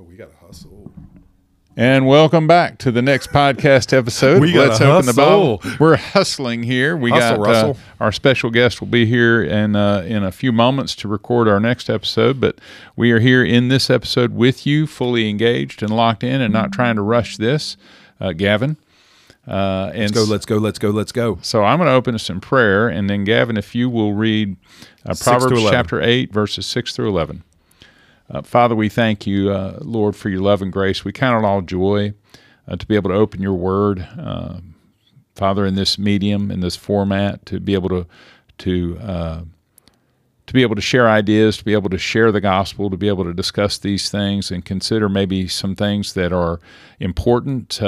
Oh, we got to hustle. And welcome back to the next podcast episode. Let's open the Bible. We're hustling here. We got our special guest will be here in a few moments to record our next episode. But we are here in this episode with you, fully engaged and locked in, and not trying to rush this, Gavin. And let's go. So I'm going to open us in prayer, and then Gavin, if you will read Proverbs chapter 8, verses 6 through 11. Father, we thank you, Lord, for your love and grace. We count it all joy to be able to open your word, Father, in this medium, in this format, to be able to be able to share ideas, to be able to share the gospel, to be able to discuss these things and consider maybe some things that are important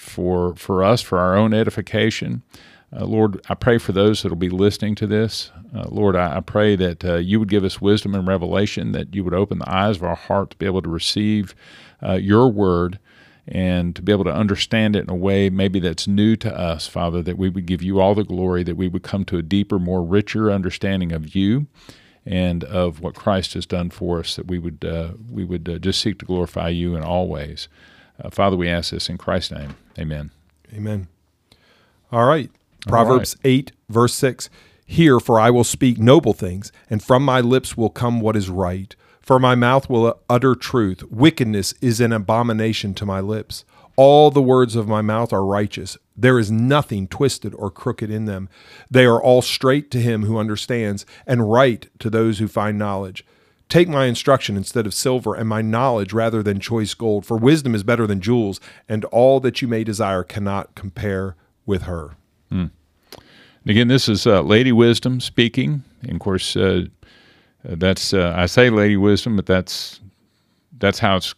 for us, for our own edification. Lord, I pray for those that will be listening to this. Lord, I pray that you would give us wisdom and revelation, that you would open the eyes of our heart to be able to receive your word and to be able to understand it in a way maybe that's new to us, Father, that we would give you all the glory, that we would come to a deeper, more richer understanding of you and of what Christ has done for us, that we would just seek to glorify you in all ways. Father, we ask this in Christ's name. Amen. Amen. All right. Proverbs 8, verse 6, Hear, for I will speak noble things, and from my lips will come what is right. For my mouth will utter truth. Wickedness is an abomination to my lips. All the words of my mouth are righteous. There is nothing twisted or crooked in them. They are all straight to him who understands, and right to those who find knowledge. Take my instruction instead of silver, and my knowledge rather than choice gold. For wisdom is better than jewels, and all that you may desire cannot compare with her. Mm. And again, this is Lady Wisdom speaking. And of course, that's I say Lady Wisdom, but that's how it's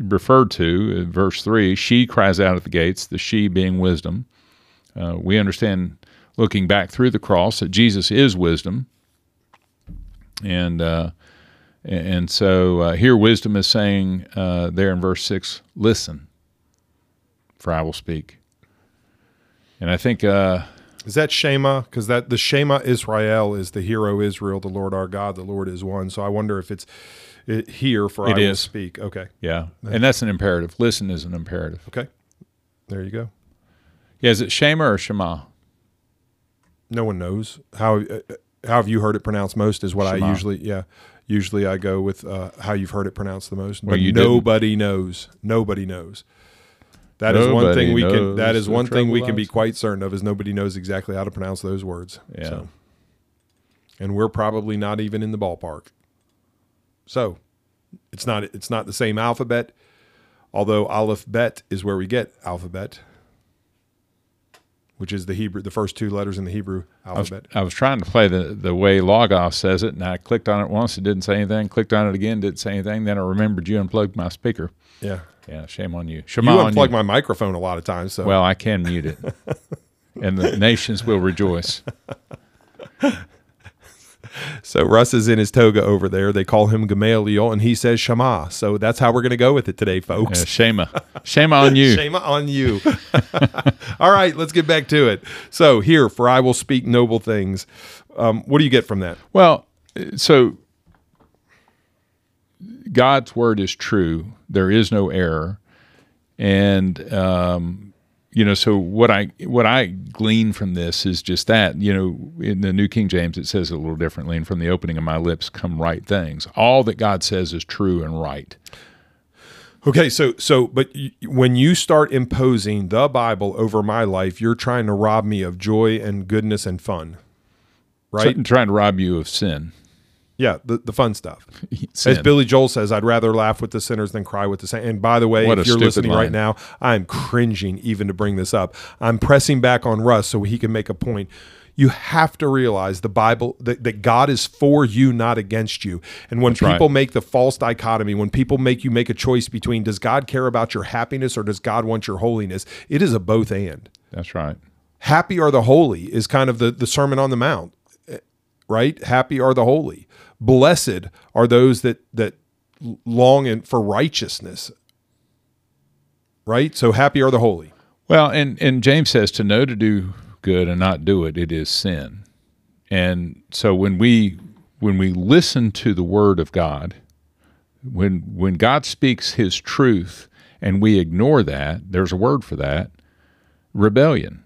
referred to in verse 3. She cries out at the gates, the she being wisdom. We understand, looking back through the cross, that Jesus is wisdom. And so here wisdom is saying there in verse 6, Listen, for I will speak. And I think is that Shema? Because that the Shema Israel is the hero Israel, the Lord our God, the Lord is one. So I wonder if it's here for I will speak. Okay, yeah, and that's an imperative. Listen is an imperative. Okay, there you go. Yeah, is it Shema or Shema? No one knows how have you heard it pronounced most is what Shema. Usually I go with how you've heard it pronounced the most. But nobody knows. Nobody knows. That is one thing we can. That is one thing we can be quite certain of is nobody knows exactly how to pronounce those words. Yeah, so. And we're probably not even in the ballpark. So, it's not the same alphabet. Although Aleph Bet is where we get alphabet, which is the first two letters in the Hebrew alphabet. I was trying to play the way Logos says it, and I clicked on it once. It didn't say anything. Clicked on it again. Didn't say anything. Then I remembered you unplugged my speaker. Yeah. Yeah, shame on you. Shema, you unplug my microphone a lot of times. So. Well, I can mute it, and the nations will rejoice. So Russ is in his toga over there. They call him Gamaliel, and he says Shema. So that's how we're going to go with it today, folks. Shema. Shema on you. Shema on you. All right, let's get back to it. So here, for I will speak noble things. What do you get from that? Well, so God's word is true. There is no error. And, so what I glean from this is just that, in the New King James, it says it a little differently. And from the opening of my lips come right things. All that God says is true and right. Okay. But when you start imposing the Bible over my life, you're trying to rob me of joy and goodness and fun, right? So, trying to rob you of sin. Yeah, the fun stuff. Sin. As Billy Joel says, I'd rather laugh with the sinners than cry with the saints. And by the way, if you're listening right now, I'm cringing even to bring this up. I'm pressing back on Russ so he can make a point. You have to realize the Bible, that God is for you, not against you. And when people make the false dichotomy, when people make you make a choice between does God care about your happiness or does God want your holiness, it is a both and. That's right. Happy are the holy is kind of the Sermon on the Mount, right? Happy are the holy. Blessed are those that long for righteousness, right? So happy are the holy. Well, and James says to know to do good and not do it, it is sin. And so when we listen to the word of God, When God speaks his truth and we ignore that, there's a word for that, rebellion.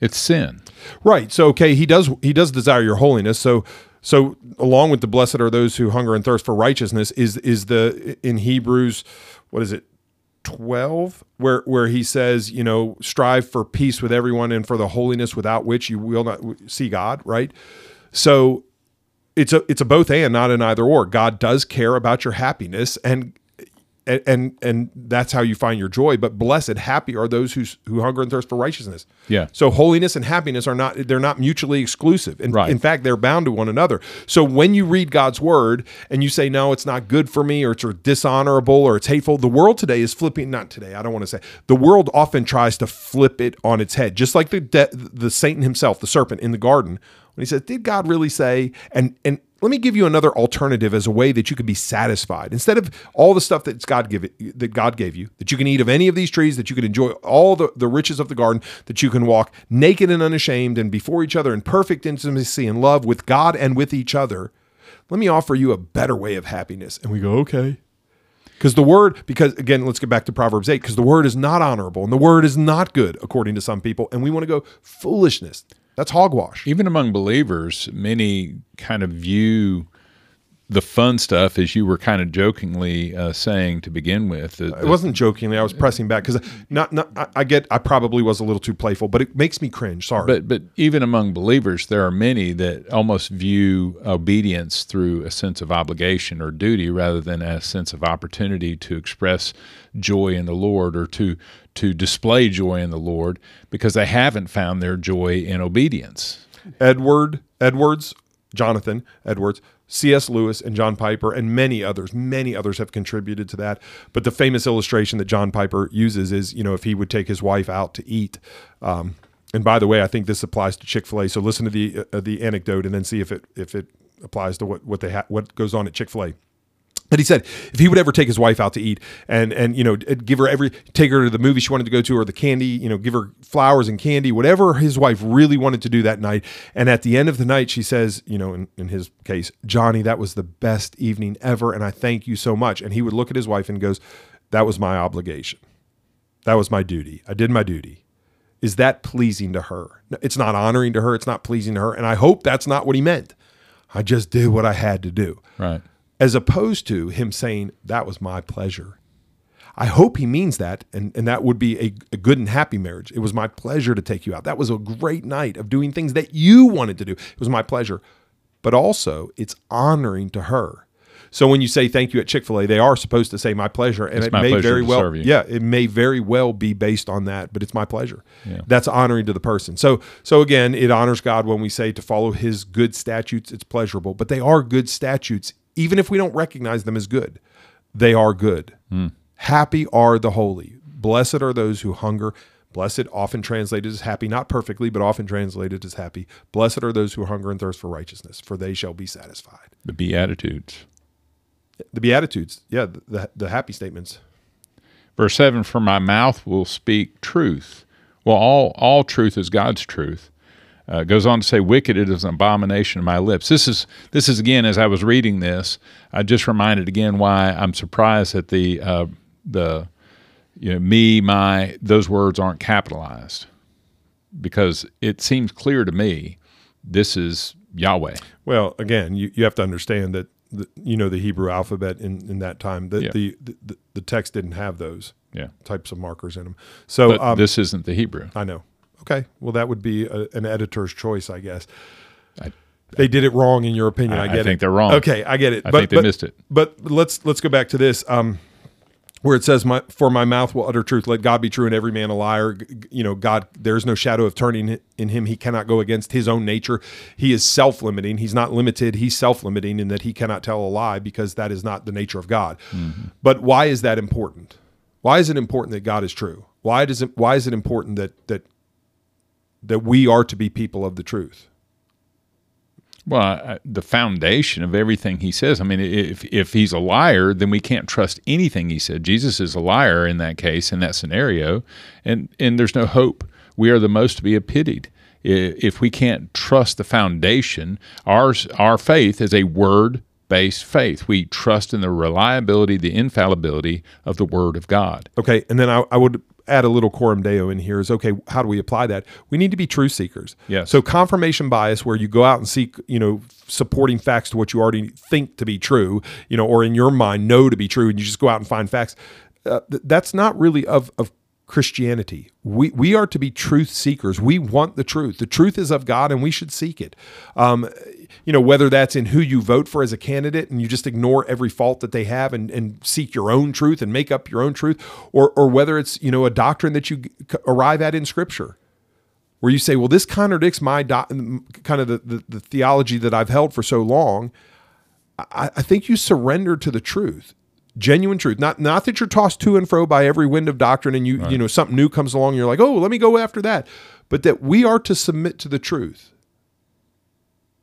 It's sin. Right. So, okay, he does desire your holiness. So along with the blessed are those who hunger and thirst for righteousness is the, in Hebrews, what is it, 12, where he says, you know, strive for peace with everyone and for the holiness without which you will not see God, right? So it's a both and, not an either or. God does care about your happiness and that's how you find your joy. But blessed, happy are those who hunger and thirst for righteousness. Yeah. So holiness and happiness they're not mutually exclusive. And right. In fact, they're bound to one another. So when you read God's word and you say, no, it's not good for me, or it's dishonorable, or it's hateful, the world today is flipping, not today, I don't want to say, the world often tries to flip it on its head. Just like the Satan himself, the serpent in the garden, when he said, did God really say, and let me give you another alternative as a way that you can be satisfied. Instead of all the stuff that God gave you, that you can eat of any of these trees, that you can enjoy all the riches of the garden, that you can walk naked and unashamed and before each other in perfect intimacy and love with God and with each other, let me offer you a better way of happiness. And we go, okay. Because again, let's get back to Proverbs 8, because the word is not honorable and the word is not good, according to some people. And we want to go foolishness. That's hogwash. Even among believers, many kind of view the fun stuff, as you were kind of jokingly saying to begin with. It wasn't jokingly. I was pressing back because I probably was a little too playful, but it makes me cringe. Sorry. But even among believers, there are many that almost view obedience through a sense of obligation or duty rather than a sense of opportunity to express joy in the Lord or to display joy in the Lord, because they haven't found their joy in obedience. Jonathan Edwards, C.S. Lewis, and John Piper, and many others have contributed to that. But the famous illustration that John Piper uses is, you know, if he would take his wife out to eat, and by the way, I think this applies to Chick-fil-A. So listen to the anecdote and then see if it applies to what goes on at Chick-fil-A. But he said if he would ever take his wife out to eat and you know, give her take her to the movie she wanted to go to, or the candy, you know, give her flowers and candy, whatever his wife really wanted to do that night. And at the end of the night, she says, you know, in his case, Johnny, that was the best evening ever, and I thank you so much. And he would look at his wife and goes, that was my obligation. That was my duty. I did my duty. Is that pleasing to her? It's not honoring to her. It's not pleasing to her. And I hope that's not what he meant. I just did what I had to do. Right. As opposed to him saying, that was my pleasure. I hope he means that, and that would be a good and happy marriage. It was my pleasure to take you out. That was a great night of doing things that you wanted to do. It was my pleasure. But also, it's honoring to her. So when you say thank you at Chick-fil-A, they are supposed to say my pleasure, and it may very well, yeah, it may very well be based on that, but it's my pleasure. Yeah. That's honoring to the person. So again, it honors God when we say to follow his good statutes, it's pleasurable, but they are good statutes. Even if we don't recognize them as good, they are good. Mm. Happy are the holy. Blessed are those who hunger. Blessed, often translated as happy, not perfectly, but often translated as happy. Blessed are those who hunger and thirst for righteousness, for they shall be satisfied. The Beatitudes. The Beatitudes, yeah, the happy statements. Verse 7, for my mouth will speak truth. Well, all truth is God's truth. Goes on to say, wicked, it is an abomination in my lips. This is again, as I was reading this, I just reminded again why I'm surprised that the you know, me, my, those words aren't capitalized, because it seems clear to me this is Yahweh. Well, again, you have to understand that the Hebrew alphabet in that time, yeah, the text didn't have those types of markers in them. So but this isn't the Hebrew. I know. Okay, well, that would be an editor's choice, I guess. They did it wrong, in your opinion. I get it. I think they're wrong. Okay, I get it. I think they missed it. But let's go back to this, where it says, "For my mouth will utter truth. Let God be true, and every man a liar." You know, God, there is no shadow of turning in him. He cannot go against his own nature. He is self-limiting. He's not limited. He's self-limiting in that he cannot tell a lie, because that is not the nature of God. Mm-hmm. But why is that important? Why is it important that God is true? Why is it important that we are to be people of the truth? Well, the foundation of everything he says. I mean, if he's a liar, then we can't trust anything he said. Jesus is a liar in that case, in that scenario, and there's no hope. We are the most to be pitied. If we can't trust the foundation, our faith is a word faith-based faith. We trust in the reliability, the infallibility of the Word of God. Okay, and then I would add a little coram deo in here is, okay, how do we apply that? We need to be truth seekers. Yes. So confirmation bias, where you go out and seek, supporting facts to what you already think to be true, or in your mind know to be true, and you just go out and find facts. That's not really of Christianity. We are to be truth seekers. We want the truth. The truth is of God, and we should seek it. Whether that's in who you vote for as a candidate and you just ignore every fault that they have and seek your own truth and make up your own truth, or whether it's, a doctrine that you arrive at in Scripture where you say, well, this contradicts my the theology that I've held for so long. I think you surrender to the truth. Genuine truth, not that you're tossed to and fro by every wind of doctrine, and you right. Something new comes along, and you're like, oh, let me go after that, but that we are to submit to the truth.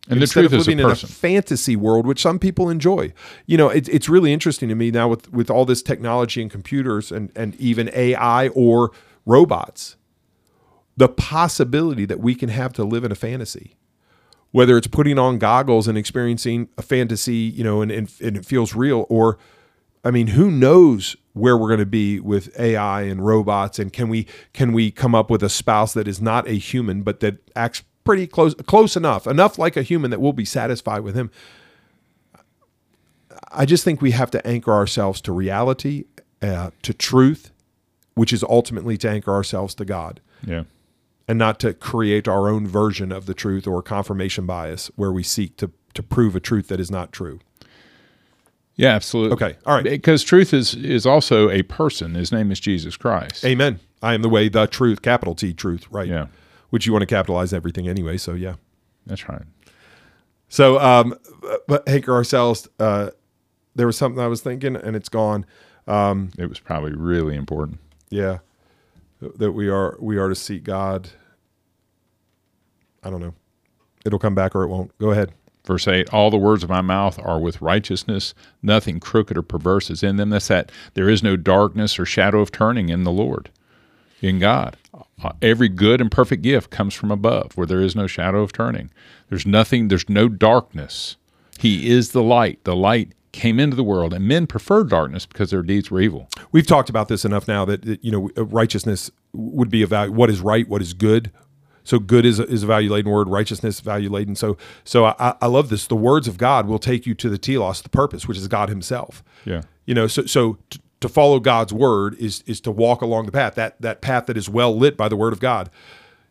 And the truth is a person. Instead of living in a fantasy world, which some people enjoy. It's really interesting to me now with all this technology and computers and even AI or robots, the possibility that we can have to live in a fantasy. Whether it's putting on goggles and experiencing a fantasy, and it feels real, or who knows where we're going to be with AI and robots, and can we come up with a spouse that is not a human, but that acts pretty close enough like a human that we'll be satisfied with him? I just think we have to anchor ourselves to reality, to truth, which is ultimately to anchor ourselves to God. Yeah. And not to create our own version of the truth or confirmation bias where we seek to prove a truth that is not true. Yeah, absolutely. Okay, all right. Because truth is also a person. His name is Jesus Christ. Amen. I am the way, the truth, capital T, truth, right? Yeah. Which you want to capitalize everything anyway, so yeah. That's right. So, but anchor ourselves, there was something I was thinking, and it's gone. It was probably really important. Yeah, that we are to seek God. I don't know. It'll come back or it won't. Go ahead. Verse 8, all the words of my mouth are with righteousness. Nothing crooked or perverse is in them. That's that there is no darkness or shadow of turning in the Lord, in God. Every good and perfect gift comes from above, where there is no shadow of turning. There's no darkness. He is the light. The light came into the world, and men preferred darkness because their deeds were evil. We've talked about this enough now that righteousness would be about what is right, what is good. So good is a value-laden word, righteousness value-laden. So I love this. The words of God will take you to the telos, the purpose, which is God himself. Yeah. So to follow God's word is to walk along the path, that path that is well lit by the word of God.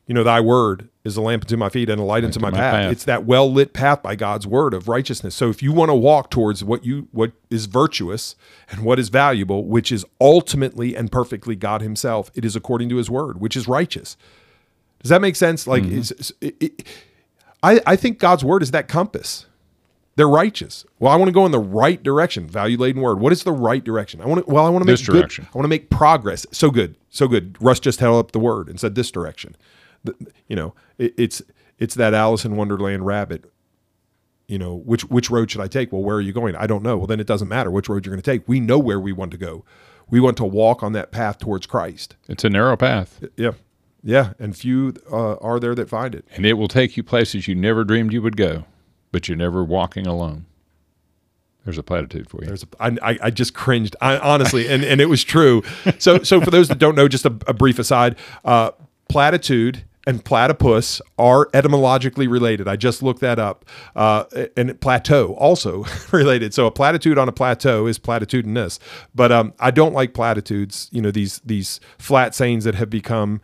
Thy word is a lamp unto my feet and a light unto my path. It's that well lit path by God's word of righteousness. So if you want to walk towards what is virtuous and what is valuable, which is ultimately and perfectly God himself, it is according to his word, which is righteous. Does that make sense? Like, mm-hmm. I think God's word is that compass. They're righteous. Well, I want to go in the right direction. Value-laden word. What is the right direction? I want to make good. I want to make progress. So good. Russ just held up the word and said this direction. It's that Alice in Wonderland rabbit. Which road should I take? Well, where are you going? I don't know. Well, then it doesn't matter which road you're going to take. We know where we want to go. We want to walk on that path towards Christ. It's a narrow path. Yeah. Yeah, and few are there that find it. And it will take you places you never dreamed you would go, but you're never walking alone. There's a platitude for you. I just cringed, honestly, and it was true. So for those that don't know, just a brief aside, platitude and platypus are etymologically related. I just looked that up. And plateau also related. So a platitude on a plateau is platitudinous. But I don't like platitudes, these flat sayings that have become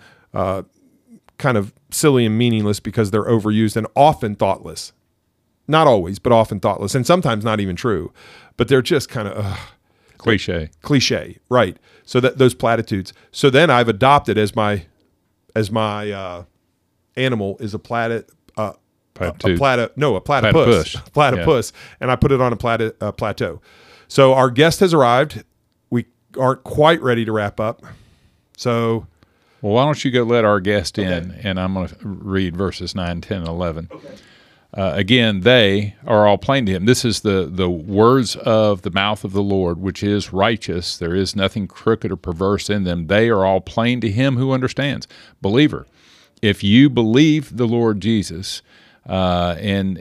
kind of silly and meaningless because they're overused and often thoughtless. Not always, but often thoughtless, and sometimes not even true. But they're just kind of cliche, right? So that those platitudes. So then I've adopted as my animal is a platypus. Platypus, yeah. And I put it on a plateau. So our guest has arrived. We aren't quite ready to wrap up, so. Well, why don't you go let our guest in, and I'm going to read verses 9, 10, and 11. Okay. Again, they are all plain to him. This is the words of the mouth of the Lord, which is righteous. There is nothing crooked or perverse in them. They are all plain to him who understands. Believer, if you believe the Lord Jesus and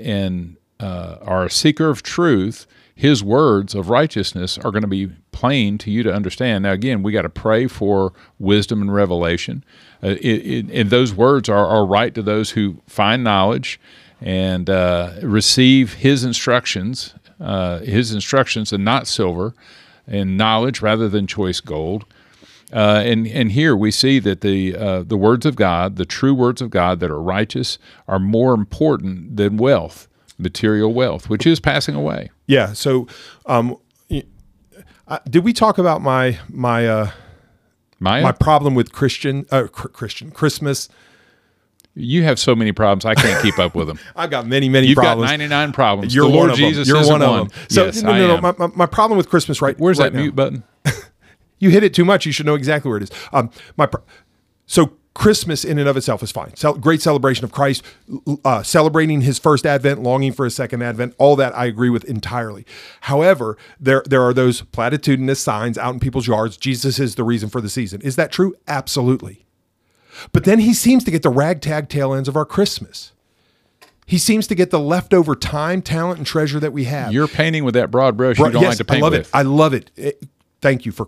are a seeker of truth, his words of righteousness are going to be plain to you to understand. Now, again, we got to pray for wisdom and revelation. And those words are right to those who find knowledge and receive his instructions and not silver, and knowledge rather than choice gold. And here we see that the words of God, the true words of God that are righteous, are more important than wealth, material wealth, which is passing away. Yeah. So, did we talk about my problem with Christmas? You have so many problems. I can't keep up with them. I've got many problems. You've got 99 problems. You're the Lord Jesus is one of them. So, yes, I am. My problem with Christmas, right? Where's that mute button? You hit it too much. You should know exactly where it is. So Christmas in and of itself is fine. Great celebration of Christ, celebrating his first advent, longing for his second advent, all that I agree with entirely. However, there are those platitudinous signs out in people's yards. Jesus is the reason for the season. Is that true? Absolutely. But then he seems to get the ragtag tail ends of our Christmas. He seems to get the leftover time, talent, and treasure that we have. You're painting with that broad brush you don't like to paint with. I love it. Thank you for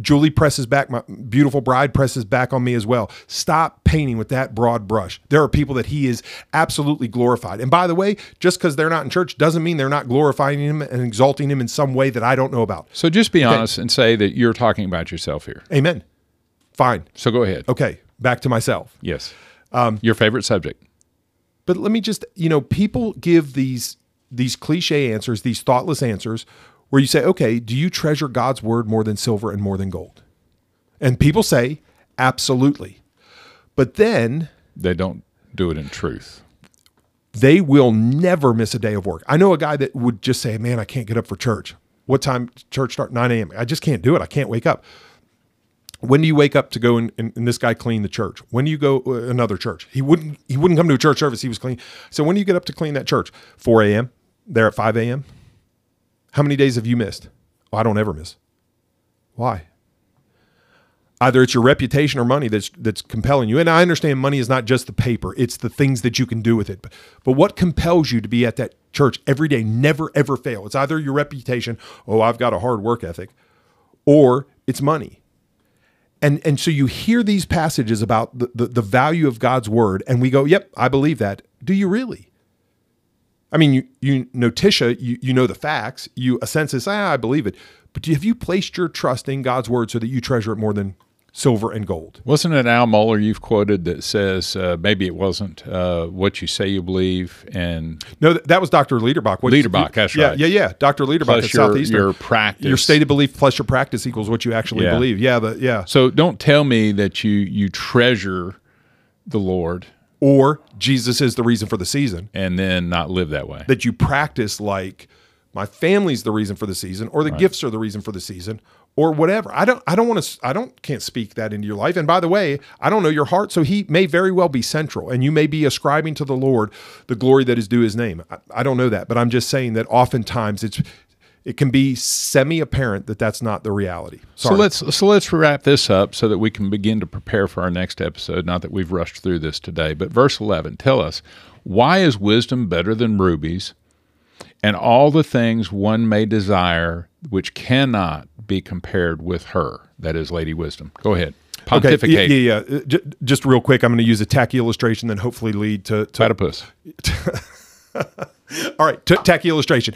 Julie presses back, my beautiful bride presses back on me as well. Stop painting with that broad brush. There are people that he is absolutely glorified. And by the way, just because they're not in church doesn't mean they're not glorifying him and exalting him in some way that I don't know about. So just be honest and say that you're talking about yourself here. Amen. Fine. So go ahead. Okay. Back to myself. Yes. Your favorite subject. But let me just, people give these cliche answers, these thoughtless answers, where you say, okay, do you treasure God's word more than silver and more than gold? And people say, absolutely. But then they don't do it in truth. They will never miss a day of work. I know a guy that would just say, man, I can't get up for church. What time church start? 9 a.m. I just can't do it. I can't wake up. When do you wake up to go and this guy clean the church? When do you go another church? He wouldn't come to a church service. He was clean. So when do you get up to clean that church? 4 a.m. They're at 5 a.m. How many days have you missed? Oh, I don't ever miss. Why? Either it's your reputation or money that's compelling you. And I understand money is not just the paper. It's the things that you can do with it. But what compels you to be at that church every day? Never, ever fail. It's either your reputation, oh, I've got a hard work ethic, or it's money. And so you hear these passages about the value of God's word, and we go, yep, I believe that. Do you really? I mean, you know Tisha, you know the facts, you a census, I believe it. But have you placed your trust in God's word so that you treasure it more than silver and gold? Wasn't it Al Mohler you've quoted that says, maybe it wasn't what you say you believe? And no, that was Dr. Liederbach. That's right. Yeah. Dr. Liederbach at Southeastern. Your practice. Your stated belief plus your practice equals what you actually believe. Yeah. So don't tell me that you treasure the Lord. Or Jesus is the reason for the season. And then not live that way. That you practice like my family's the reason for the season, or the gifts are the reason for the season, or whatever. I can't speak that into your life. And by the way, I don't know your heart, so he may very well be central, and you may be ascribing to the Lord the glory that is due his name. I don't know that, but I'm just saying that oftentimes it can be semi-apparent that that's not the reality. Sorry. So let's wrap this up so that we can begin to prepare for our next episode, not that we've rushed through this today. But verse 11, tell us, why is wisdom better than rubies and all the things one may desire which cannot be compared with her? That is Lady Wisdom. Go ahead. Pontificate. Okay. Yeah. Just real quick, I'm going to use a tacky illustration then hopefully lead to... Platypus. All right, tacky illustration.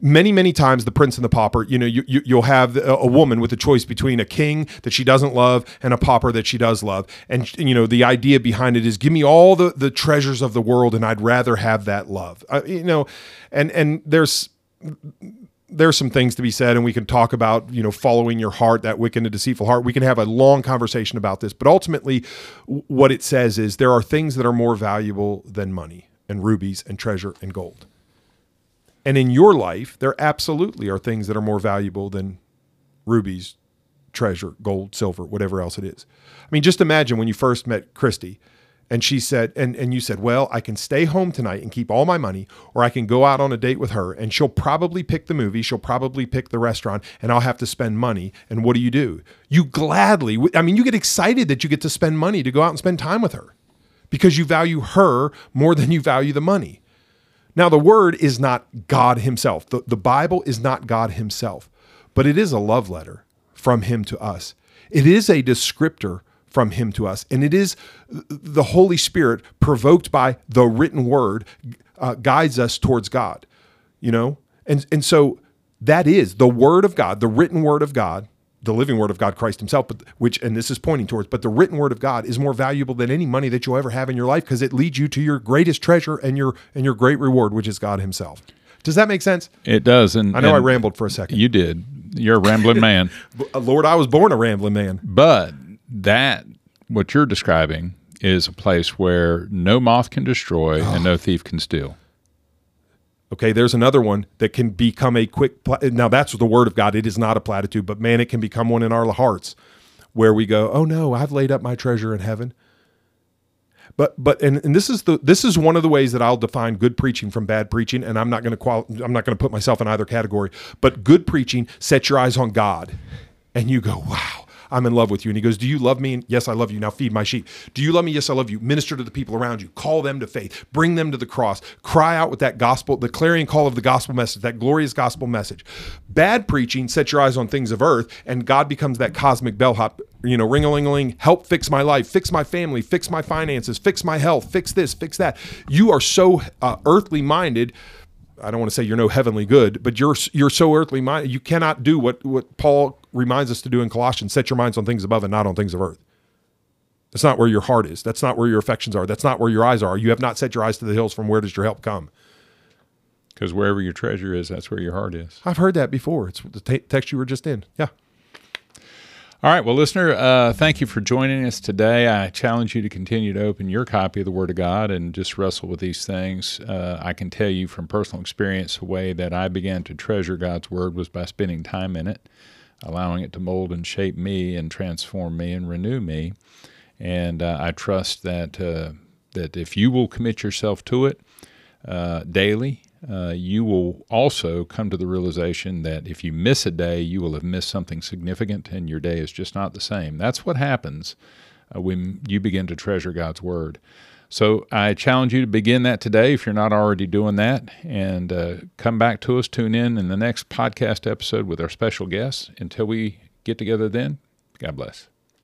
Many times, the prince and the pauper. You'll have a woman with a choice between a king that she doesn't love and a pauper that she does love. And the idea behind it is, give me all the treasures of the world, and I'd rather have that love. And there's some things to be said, and we can talk about following your heart, that wicked and deceitful heart. We can have a long conversation about this, but ultimately, what it says is there are things that are more valuable than money and rubies and treasure and gold. And in your life, there absolutely are things that are more valuable than rubies, treasure, gold, silver, whatever else it is. I mean, just imagine when you first met Christy and she said, and you said, well, I can stay home tonight and keep all my money, or I can go out on a date with her and she'll probably pick the movie, she'll probably pick the restaurant, and I'll have to spend money. And what do? You gladly, you get excited that you get to spend money to go out and spend time with her, because you value her more than you value the money. Now, the word is not God himself. The Bible is not God himself, but it is a love letter from him to us. It is a descriptor from him to us, and it is the Holy Spirit provoked by the written word guides us towards God, you know? And so that is the word of God, the written word of God, the living word of God, Christ himself, and this is pointing towards, but the written word of God is more valuable than any money that you'll ever have in your life because it leads you to your greatest treasure and your great reward, which is God himself. Does that make sense? It does. And I know I rambled for a second. You did. You're a rambling man. Lord, I was born a rambling man. But that, what you're describing, is a place where no moth can destroy and no thief can steal. Okay, there's another one that can become a quick, now that's the word of God, it is not a platitude, but man, it can become one in our hearts where we go, oh no, I've laid up my treasure in heaven. But this is one of the ways that I'll define good preaching from bad preaching, and I'm not going to put myself in either category, but good preaching sets your eyes on God and you go, wow, I'm in love with you. And he goes, do you love me? And yes, I love you. Now feed my sheep. Do you love me? Yes, I love you. Minister to the people around you. Call them to faith. Bring them to the cross. Cry out with that gospel, the clarion call of the gospel message, that glorious gospel message. Bad preaching sets your eyes on things of earth, and God becomes that cosmic bellhop, you know, ring-a-ling-a-ling, help fix my life, fix my family, fix my finances, fix my health, fix this, fix that. You are so earthly minded. I don't want to say you're no heavenly good, but you're so earthly minded. You cannot do what Paul reminds us to do in Colossians, set your minds on things above and not on things of earth. That's not where your heart is. That's not where your affections are. That's not where your eyes are. You have not set your eyes to the hills, from where does your help come? Because wherever your treasure is, that's where your heart is. I've heard that before. It's the text you were just in. Yeah. All right, well, listener, thank you for joining us today. I challenge you to continue to open your copy of the Word of God and just wrestle with these things. I can tell you from personal experience, the way that I began to treasure God's Word was by spending time in it, allowing it to mold and shape me and transform me and renew me. And I trust that if you will commit yourself to it daily, you will also come to the realization that if you miss a day, you will have missed something significant, and your day is just not the same. That's what happens when you begin to treasure God's Word. So I challenge you to begin that today if you're not already doing that, and come back to us, tune in the next podcast episode with our special guests. Until we get together then, God bless.